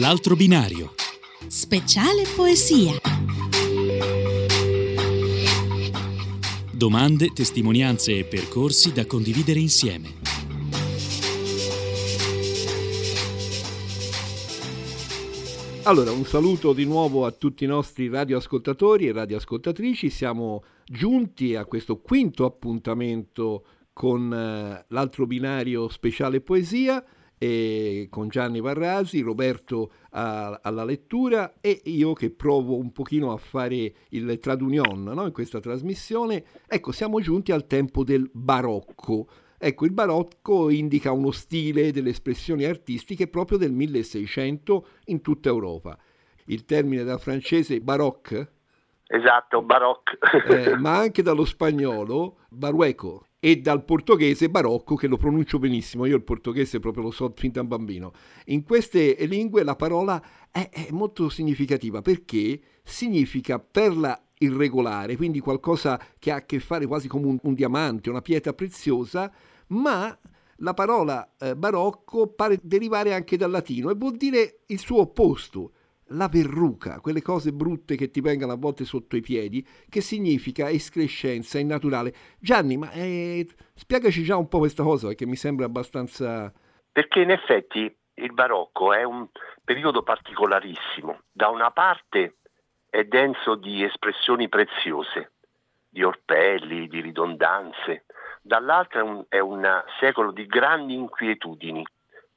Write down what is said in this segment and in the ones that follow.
L'altro binario. Speciale poesia. Domande, testimonianze e percorsi da condividere insieme. Allora, un saluto di nuovo a tutti i nostri radioascoltatori e radioascoltatrici. Siamo giunti a questo quinto appuntamento con l'altro binario speciale poesia, e con Gianni Varrasi, Roberto alla lettura e io che provo un pochino a fare il tradunion, no? In questa trasmissione. Ecco, siamo giunti al tempo del barocco. Ecco, il barocco indica uno stile delle espressioni artistiche proprio del 1600 in tutta Europa. Il termine dal francese baroque. Esatto, baroque. Ma anche dallo spagnolo barueco. E dal portoghese barocco, che lo pronuncio benissimo, io il portoghese proprio lo so fin da bambino. In queste lingue la parola è molto significativa perché significa perla irregolare, quindi qualcosa che ha a che fare quasi come un diamante, una pietra preziosa, ma la parola barocco pare derivare anche dal latino e vuol dire il suo opposto. La verruca, quelle cose brutte che ti vengono a volte sotto i piedi, che significa escrescenza, innaturale. Gianni, ma spiegaci già un po' questa cosa, perché mi sembra abbastanza... Perché in effetti il barocco è un periodo particolarissimo. Da una parte è denso di espressioni preziose, di orpelli, di ridondanze. Dall'altra è un secolo di grandi inquietudini.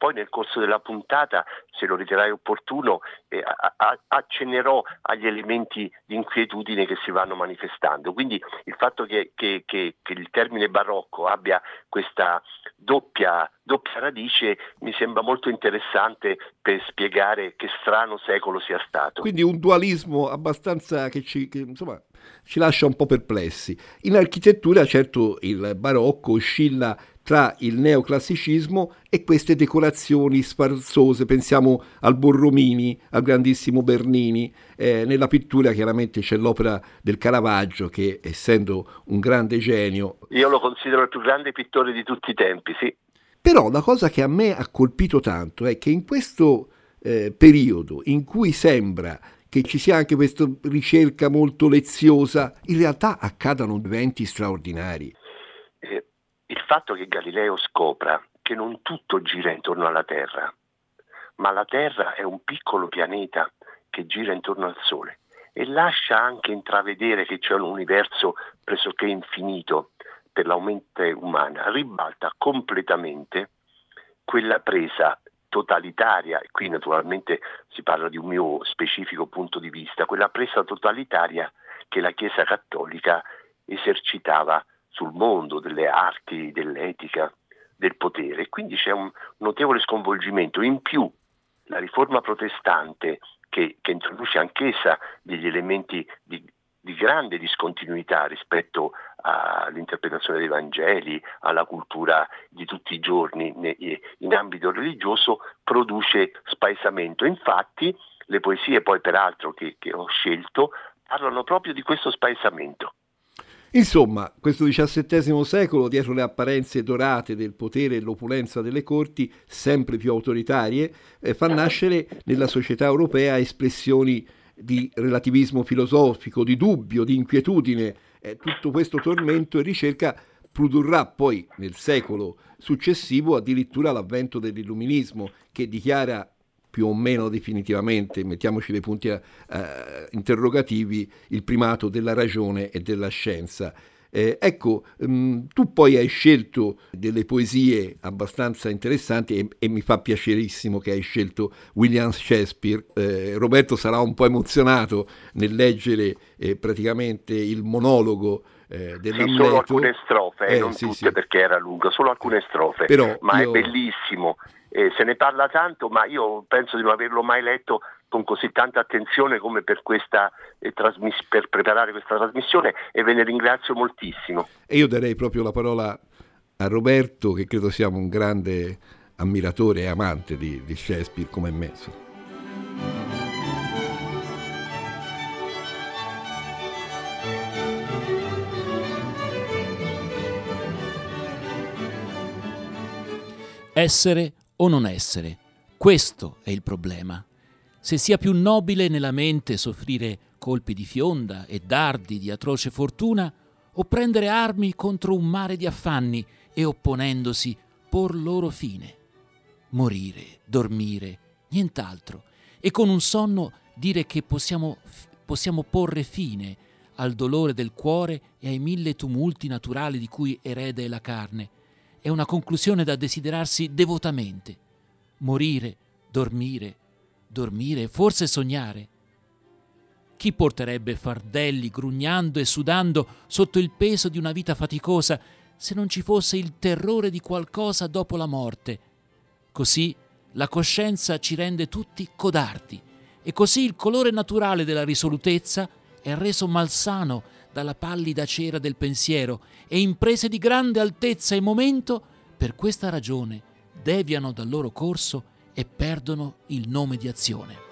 Poi nel corso della puntata, se lo riterai opportuno, accennerò agli elementi di inquietudine che si vanno manifestando. Quindi il fatto che il termine barocco abbia questa doppia radice mi sembra molto interessante per spiegare che strano secolo sia stato. Quindi un dualismo abbastanza che ci lascia un po' perplessi. In architettura certo il barocco oscilla tra il neoclassicismo e queste decorazioni sfarzose, pensiamo al Borromini, al grandissimo Bernini, nella pittura chiaramente c'è l'opera del Caravaggio che, essendo un grande genio... Io lo considero il più grande pittore di tutti i tempi, sì. Però la cosa che a me ha colpito tanto è che in questo periodo in cui sembra che ci sia anche questa ricerca molto leziosa, in realtà accadano eventi straordinari. Il fatto che Galileo scopra che non tutto gira intorno alla Terra, ma la Terra è un piccolo pianeta che gira intorno al Sole e lascia anche intravedere che c'è un universo pressoché infinito per la mente umana, ribalta completamente quella presa totalitaria, e qui naturalmente si parla di un mio specifico punto di vista, quella presa totalitaria che la Chiesa Cattolica esercitava sul mondo delle arti, dell'etica, del potere. Quindi c'è un notevole sconvolgimento. In più, la riforma protestante, che introduce anch'essa degli elementi di grande discontinuità rispetto all'interpretazione dei Vangeli, alla cultura di tutti i giorni in ambito religioso, produce spaesamento. Infatti, le poesie poi peraltro che ho scelto parlano proprio di questo spaesamento. Insomma, questo XVII secolo, dietro le apparenze dorate del potere e l'opulenza delle corti, sempre più autoritarie, fa nascere nella società europea espressioni di relativismo filosofico, di dubbio, di inquietudine. Tutto questo tormento e ricerca produrrà poi, nel secolo successivo, addirittura l'avvento dell'illuminismo, che dichiara più o meno definitivamente, mettiamoci dei punti interrogativi, il primato della ragione e della scienza. Tu poi hai scelto delle poesie abbastanza interessanti e mi fa piacerissimo che hai scelto William Shakespeare. Roberto sarà un po' emozionato nel leggere praticamente il monologo dell'Amleto. Solo alcune strofe, non tutte. Perché era lungo, solo alcune strofe, è bellissimo. Se ne parla tanto, ma io penso di non averlo mai letto con così tanta attenzione come per questa per preparare questa trasmissione, e ve ne ringrazio moltissimo. E io darei proprio la parola a Roberto, che credo sia un grande ammiratore e amante di Shakespeare come me. Essere o non essere, questo è il problema. se sia più nobile nella mente soffrire colpi di fionda e dardi di atroce fortuna, o prendere armi contro un mare di affanni e, opponendosi, por loro fine. Morire, dormire, nient'altro, e con un sonno dire che possiamo porre fine al dolore del cuore e ai 1000 tumulti naturali di cui erede la carne. È una conclusione da desiderarsi devotamente. Morire, dormire, dormire, forse sognare. Chi porterebbe fardelli grugnando e sudando sotto il peso di una vita faticosa se non ci fosse il terrore di qualcosa dopo la morte? Così la coscienza ci rende tutti codardi e così il colore naturale della risolutezza è reso malsano dalla pallida cera del pensiero, e imprese di grande altezza e momento per questa ragione deviano dal loro corso e perdono il nome di azione.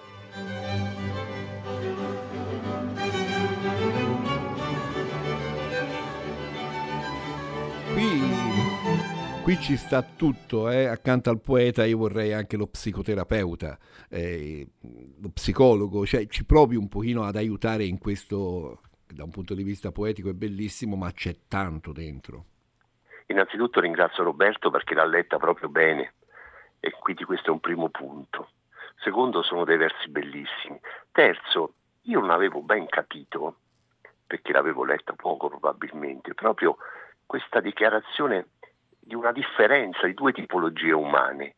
Qui ci sta tutto, accanto al poeta io vorrei anche lo psicoterapeuta, lo psicologo, cioè ci provi un pochino ad aiutare in questo, da un punto di vista poetico è bellissimo, ma c'è tanto dentro. Innanzitutto ringrazio Roberto perché l'ha letta proprio bene e quindi questo è un primo punto. Secondo, sono dei versi bellissimi. Terzo, io non avevo ben capito, perché l'avevo letta poco probabilmente, proprio questa dichiarazione di una differenza di due tipologie umane,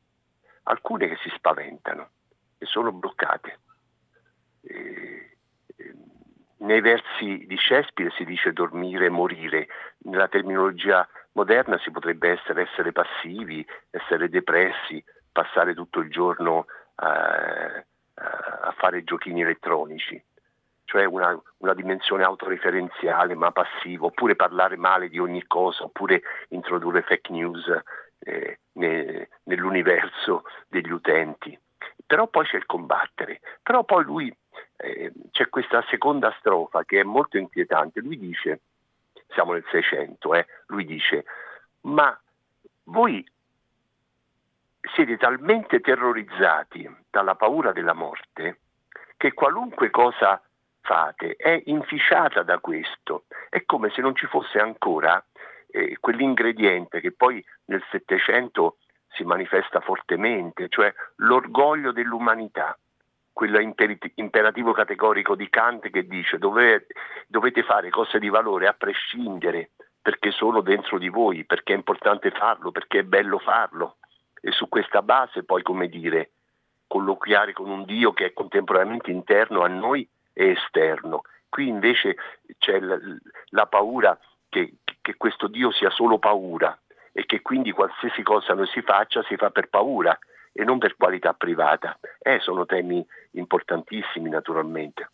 alcune che si spaventano e sono bloccate. Nei versi di Shakespeare si dice dormire, morire, nella terminologia moderna si potrebbe essere passivi, essere depressi, passare tutto il giorno a fare giochini elettronici, cioè una dimensione autoreferenziale ma passiva, oppure parlare male di ogni cosa, oppure introdurre fake news nell'universo degli utenti. Però poi c'è il combattere, però poi lui c'è questa seconda strofa che è molto inquietante. Lui dice, siamo nel 600, lui dice: ma voi siete talmente terrorizzati dalla paura della morte che qualunque cosa fate è inficiata da questo. È come se non ci fosse ancora quell'ingrediente che poi nel 700 si manifesta fortemente, cioè l'orgoglio dell'umanità, quello imperativo categorico di Kant che dice dovete fare cose di valore a prescindere perché sono dentro di voi, perché è importante farlo, perché è bello farlo, e su questa base poi, come dire, colloquiare con un Dio che è contemporaneamente interno a noi e esterno. Qui invece c'è la paura che questo Dio sia solo paura e che quindi qualsiasi cosa noi si faccia si fa per paura e non per qualità privata. Sono temi importantissimi naturalmente.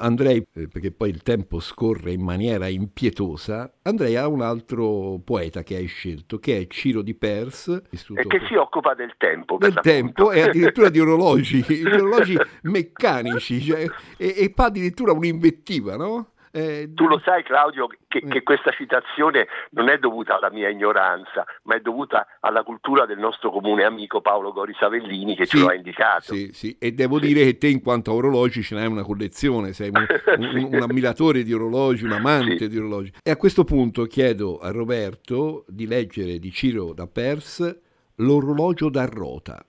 Andrei, perché poi il tempo scorre in maniera impietosa, andrei a un altro poeta che hai scelto, che è Ciro di Pers. E che si occupa del tempo. Del tempo, e addirittura di orologi, orologi meccanici, cioè, e fa addirittura un'invettiva, no? Tu lo sai, Claudio, che questa citazione non è dovuta alla mia ignoranza, ma è dovuta alla cultura del nostro comune amico Paolo Gori Savellini, che ce lo ha indicato. Sì, e devo dire che te, in quanto a orologi, ce n'hai una collezione, sei un ammiratore di orologi, un amante di orologi. E a questo punto chiedo a Roberto di leggere di Ciro da Pers l'orologio da rota.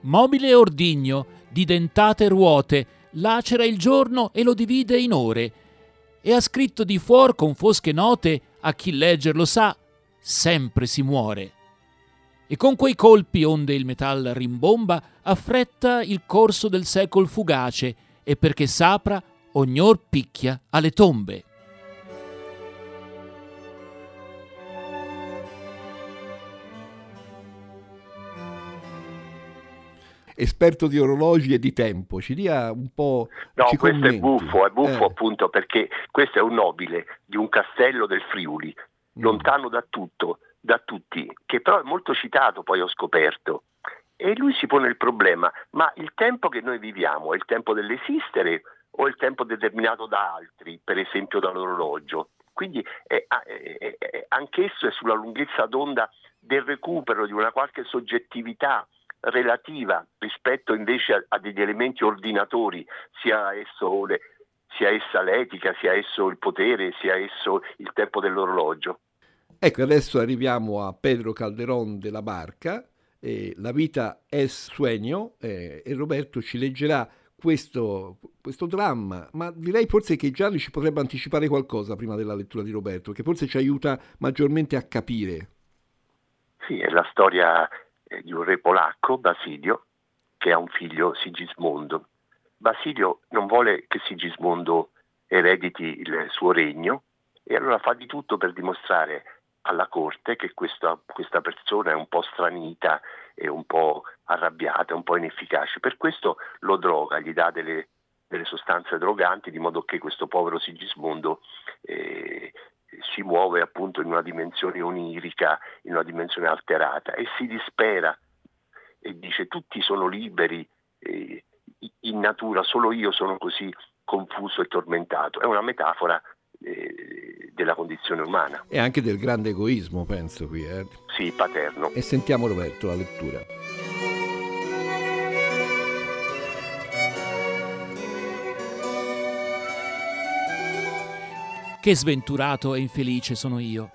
Mobile ordigno, di dentate ruote, lacera il giorno e lo divide in ore. E ha scritto di fuor con fosche note, a chi leggerlo sa, sempre si muore. E con quei colpi onde il metal rimbomba, affretta il corso del secol fugace, e perché s'apra, ognor picchia alle tombe. Esperto di orologi e di tempo, ci dia un po'... No, questo commenti. è buffo appunto, perché questo è un nobile di un castello del Friuli, lontano da tutti, che però è molto citato, poi ho scoperto. E lui si pone il problema: ma il tempo che noi viviamo è il tempo dell'esistere o il tempo determinato da altri, per esempio dall'orologio? Quindi anch'esso è sulla lunghezza d'onda del recupero di una qualche soggettività relativa rispetto invece a degli elementi ordinatori, sia essa l'etica, sia esso il potere, sia esso il tempo dell'orologio. Ecco, adesso arriviamo a Pedro Calderon della Barca, La vita es sueño, e Roberto ci leggerà questo dramma, ma direi forse che Gianni ci potrebbe anticipare qualcosa prima della lettura di Roberto, che forse ci aiuta maggiormente a capire. Sì, è la storia di un re polacco, Basilio, che ha un figlio, Sigismondo. Basilio non vuole che Sigismondo erediti il suo regno e allora fa di tutto per dimostrare alla corte che questa persona è un po' stranita, è un po' arrabbiata, un po' inefficace. Per questo lo droga, gli dà delle sostanze droganti, di modo che questo povero Sigismondo si muove appunto in una dimensione onirica, in una dimensione alterata, e si dispera e dice: tutti sono liberi in natura, solo io sono così confuso e tormentato. È una metafora della condizione umana. E anche del grande egoismo, penso qui. Sì, paterno. E sentiamo Roberto la lettura. Che sventurato e infelice sono io.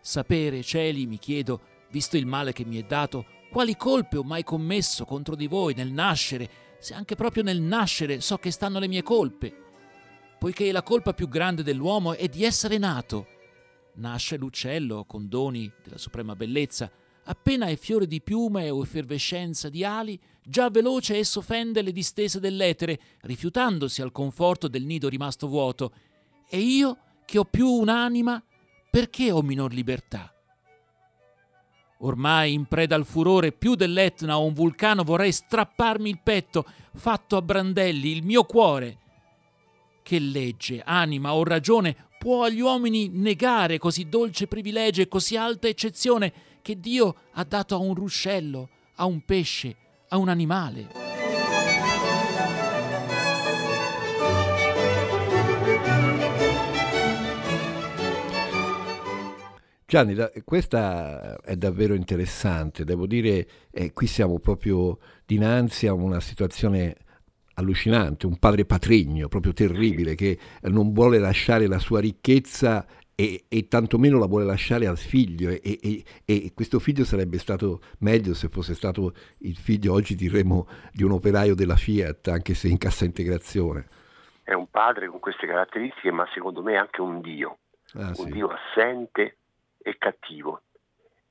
Sapere, cieli, mi chiedo, visto il male che mi è dato, quali colpe ho mai commesso contro di voi nel nascere, se anche proprio nel nascere so che stanno le mie colpe. Poiché la colpa più grande dell'uomo è di essere nato. Nasce l'uccello con doni della suprema bellezza, appena è fiore di piume o effervescenza di ali, già veloce esso fende le distese dell'etere, rifiutandosi al conforto del nido rimasto vuoto. E io, che ho più un'anima, perché ho minor libertà? Ormai in preda al furore più dell'Etna o un vulcano vorrei strapparmi il petto, fatto a brandelli, il mio cuore. Che legge, anima o ragione può agli uomini negare così dolce privilegio e così alta eccezione che Dio ha dato a un ruscello, a un pesce, a un animale? Gianni, questa è davvero interessante, devo dire, qui siamo proprio dinanzi a una situazione allucinante, un padre patrigno proprio terribile che non vuole lasciare la sua ricchezza e tantomeno la vuole lasciare al figlio, e questo figlio sarebbe stato meglio se fosse stato il figlio, oggi diremmo, di un operaio della Fiat, anche se in cassa integrazione. È un padre con queste caratteristiche, ma secondo me è anche un dio, Dio assente e cattivo,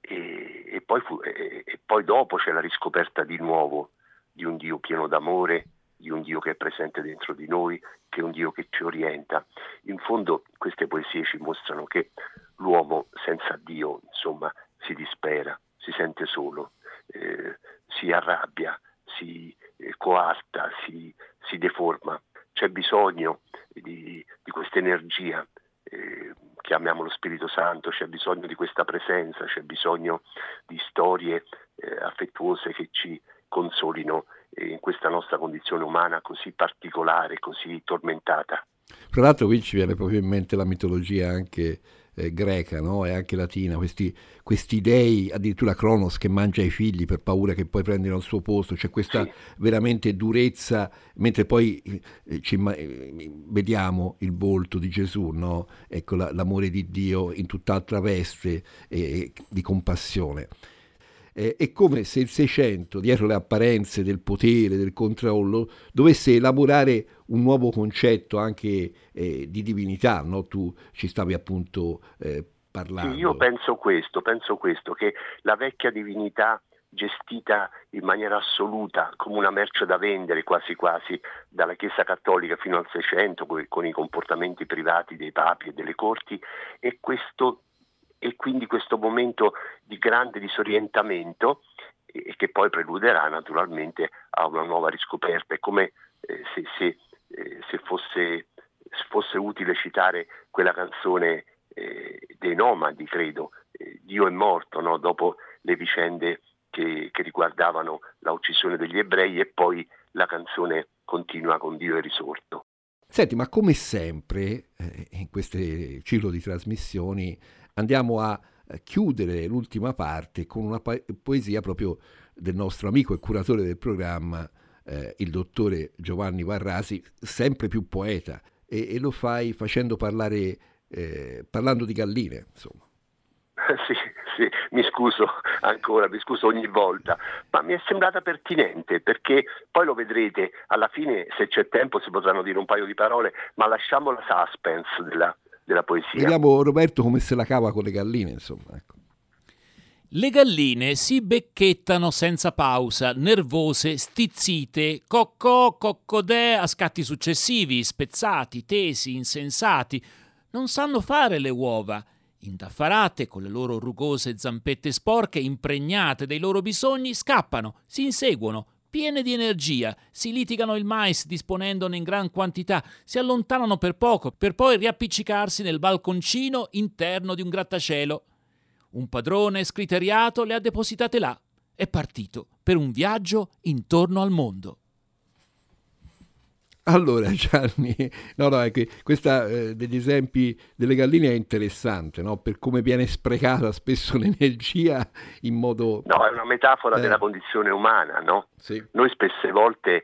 e poi dopo c'è la riscoperta di nuovo di un dio pieno d'amore, di un Dio che è presente dentro di noi, che è un Dio che ci orienta. In fondo queste poesie ci mostrano che l'uomo senza Dio, insomma, si dispera, si sente solo, si arrabbia, si coarta, si deforma. C'è bisogno di questa energia, chiamiamolo Spirito Santo, c'è bisogno di questa presenza, c'è bisogno di storie affettuose che ci consolino in questa nostra condizione umana così particolare, così tormentata. Tra l'altro qui ci viene proprio in mente la mitologia anche greca, no? E anche latina, questi dei, addirittura Cronos che mangia i figli per paura che poi prendano il suo posto, c'è questa veramente durezza, mentre poi vediamo il volto di Gesù, no? Ecco, l'amore di Dio in tutt'altra veste di compassione. È come se il Seicento, dietro le apparenze del potere, del controllo, dovesse elaborare un nuovo concetto anche di divinità, no? Tu ci stavi appunto parlando. Sì, io penso questo, che la vecchia divinità gestita in maniera assoluta come una merce da vendere quasi quasi dalla Chiesa Cattolica fino al Seicento, con i comportamenti privati dei papi e delle corti, e quindi questo momento di grande disorientamento, e che poi preluderà naturalmente a una nuova riscoperta. È come se fosse utile citare quella canzone dei Nomadi, credo, Dio è morto, no? Dopo le vicende che riguardavano la uccisione degli ebrei, e poi la canzone continua con Dio è risorto. Senti, ma come sempre in questo ciclo di trasmissioni andiamo a chiudere l'ultima parte con una poesia proprio del nostro amico e curatore del programma, il dottore Gianni Varrasi, sempre più poeta, e lo fai facendo parlando di galline, insomma. Sì, mi scuso ogni volta, ma mi è sembrata pertinente, perché poi lo vedrete, alla fine, se c'è tempo, si potranno dire un paio di parole, ma lasciamo la suspense della poesia. Vediamo Roberto come se la cava con le galline, insomma, ecco. Le galline si becchettano senza pausa, nervose, stizzite, coccò, coccodè, a scatti successivi, spezzati, tesi, insensati. Non sanno fare le uova. Indaffarate, con le loro rugose zampette sporche, impregnate dei loro bisogni, scappano, si inseguono, piene di energia, si litigano il mais disponendone in gran quantità, si allontanano per poco, per poi riappiccicarsi nel balconcino interno di un grattacielo. Un padrone scriteriato le ha depositate là. È partito per un viaggio intorno al mondo. Allora Gianni, no, questa degli esempi delle galline è interessante, no? Per come viene sprecata spesso l'energia in modo... No, è una metafora della condizione umana, no? Sì. Noi spesse volte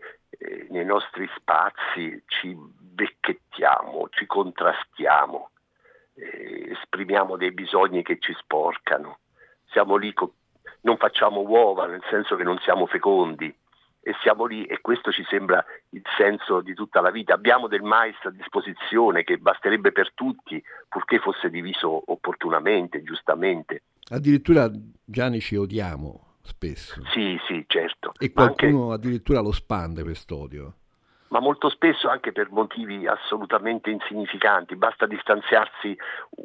nei nostri spazi ci becchettiamo, ci contrastiamo, esprimiamo dei bisogni che ci sporcano, siamo lì, non facciamo uova, nel senso che non siamo fecondi, e siamo lì, e questo ci sembra il senso di tutta la vita. Abbiamo del mais a disposizione che basterebbe per tutti, purché fosse diviso opportunamente, giustamente. Addirittura, Gianni, ci odiamo spesso. Sì, certo. E qualcuno anche, addirittura lo spande quest'odio. Ma molto spesso anche per motivi assolutamente insignificanti, basta distanziarsi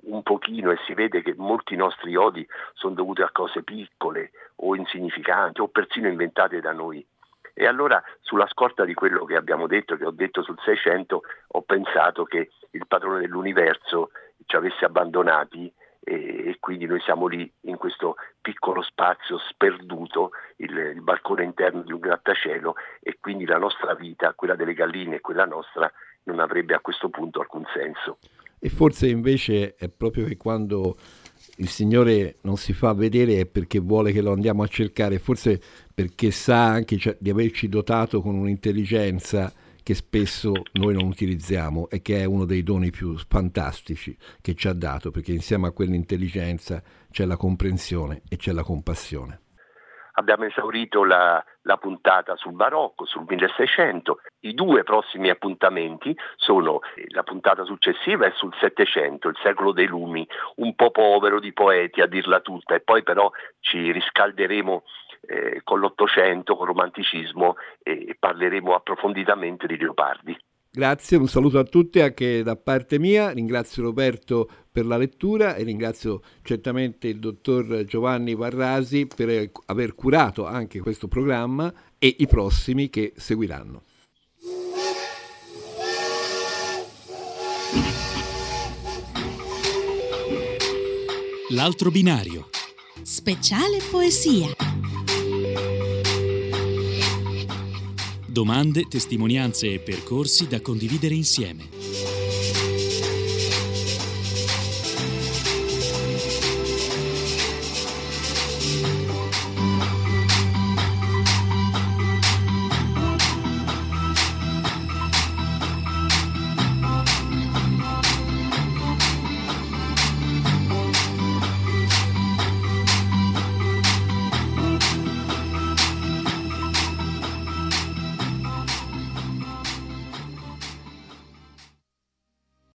un pochino e si vede che molti nostri odi sono dovuti a cose piccole o insignificanti o persino inventate da noi. E allora, sulla scorta di quello che abbiamo detto, che ho detto sul 600, ho pensato che il padrone dell'universo ci avesse abbandonati, e quindi noi siamo lì in questo piccolo spazio sperduto, il balcone interno di un grattacielo, e quindi la nostra vita, quella delle galline e quella nostra, non avrebbe a questo punto alcun senso. E forse invece è proprio che quando il Signore non si fa vedere è perché vuole che lo andiamo a cercare, forse perché sa anche di averci dotato con un'intelligenza che spesso noi non utilizziamo e che è uno dei doni più fantastici che ci ha dato, perché insieme a quell'intelligenza c'è la comprensione e c'è la compassione. Abbiamo esaurito la puntata sul barocco, sul 1600. I due prossimi appuntamenti sono la puntata successiva e sul 700, il secolo dei lumi, un po' povero di poeti a dirla tutta, e poi però ci riscalderemo con l'Ottocento, con il Romanticismo, e parleremo approfonditamente di Leopardi. Grazie, un saluto a tutti anche da parte mia. Ringrazio Roberto per la lettura e ringrazio certamente il dottor Gianni Varrasi per aver curato anche questo programma e i prossimi che seguiranno. L'altro binario. Speciale poesia. Domande, testimonianze e percorsi da condividere insieme.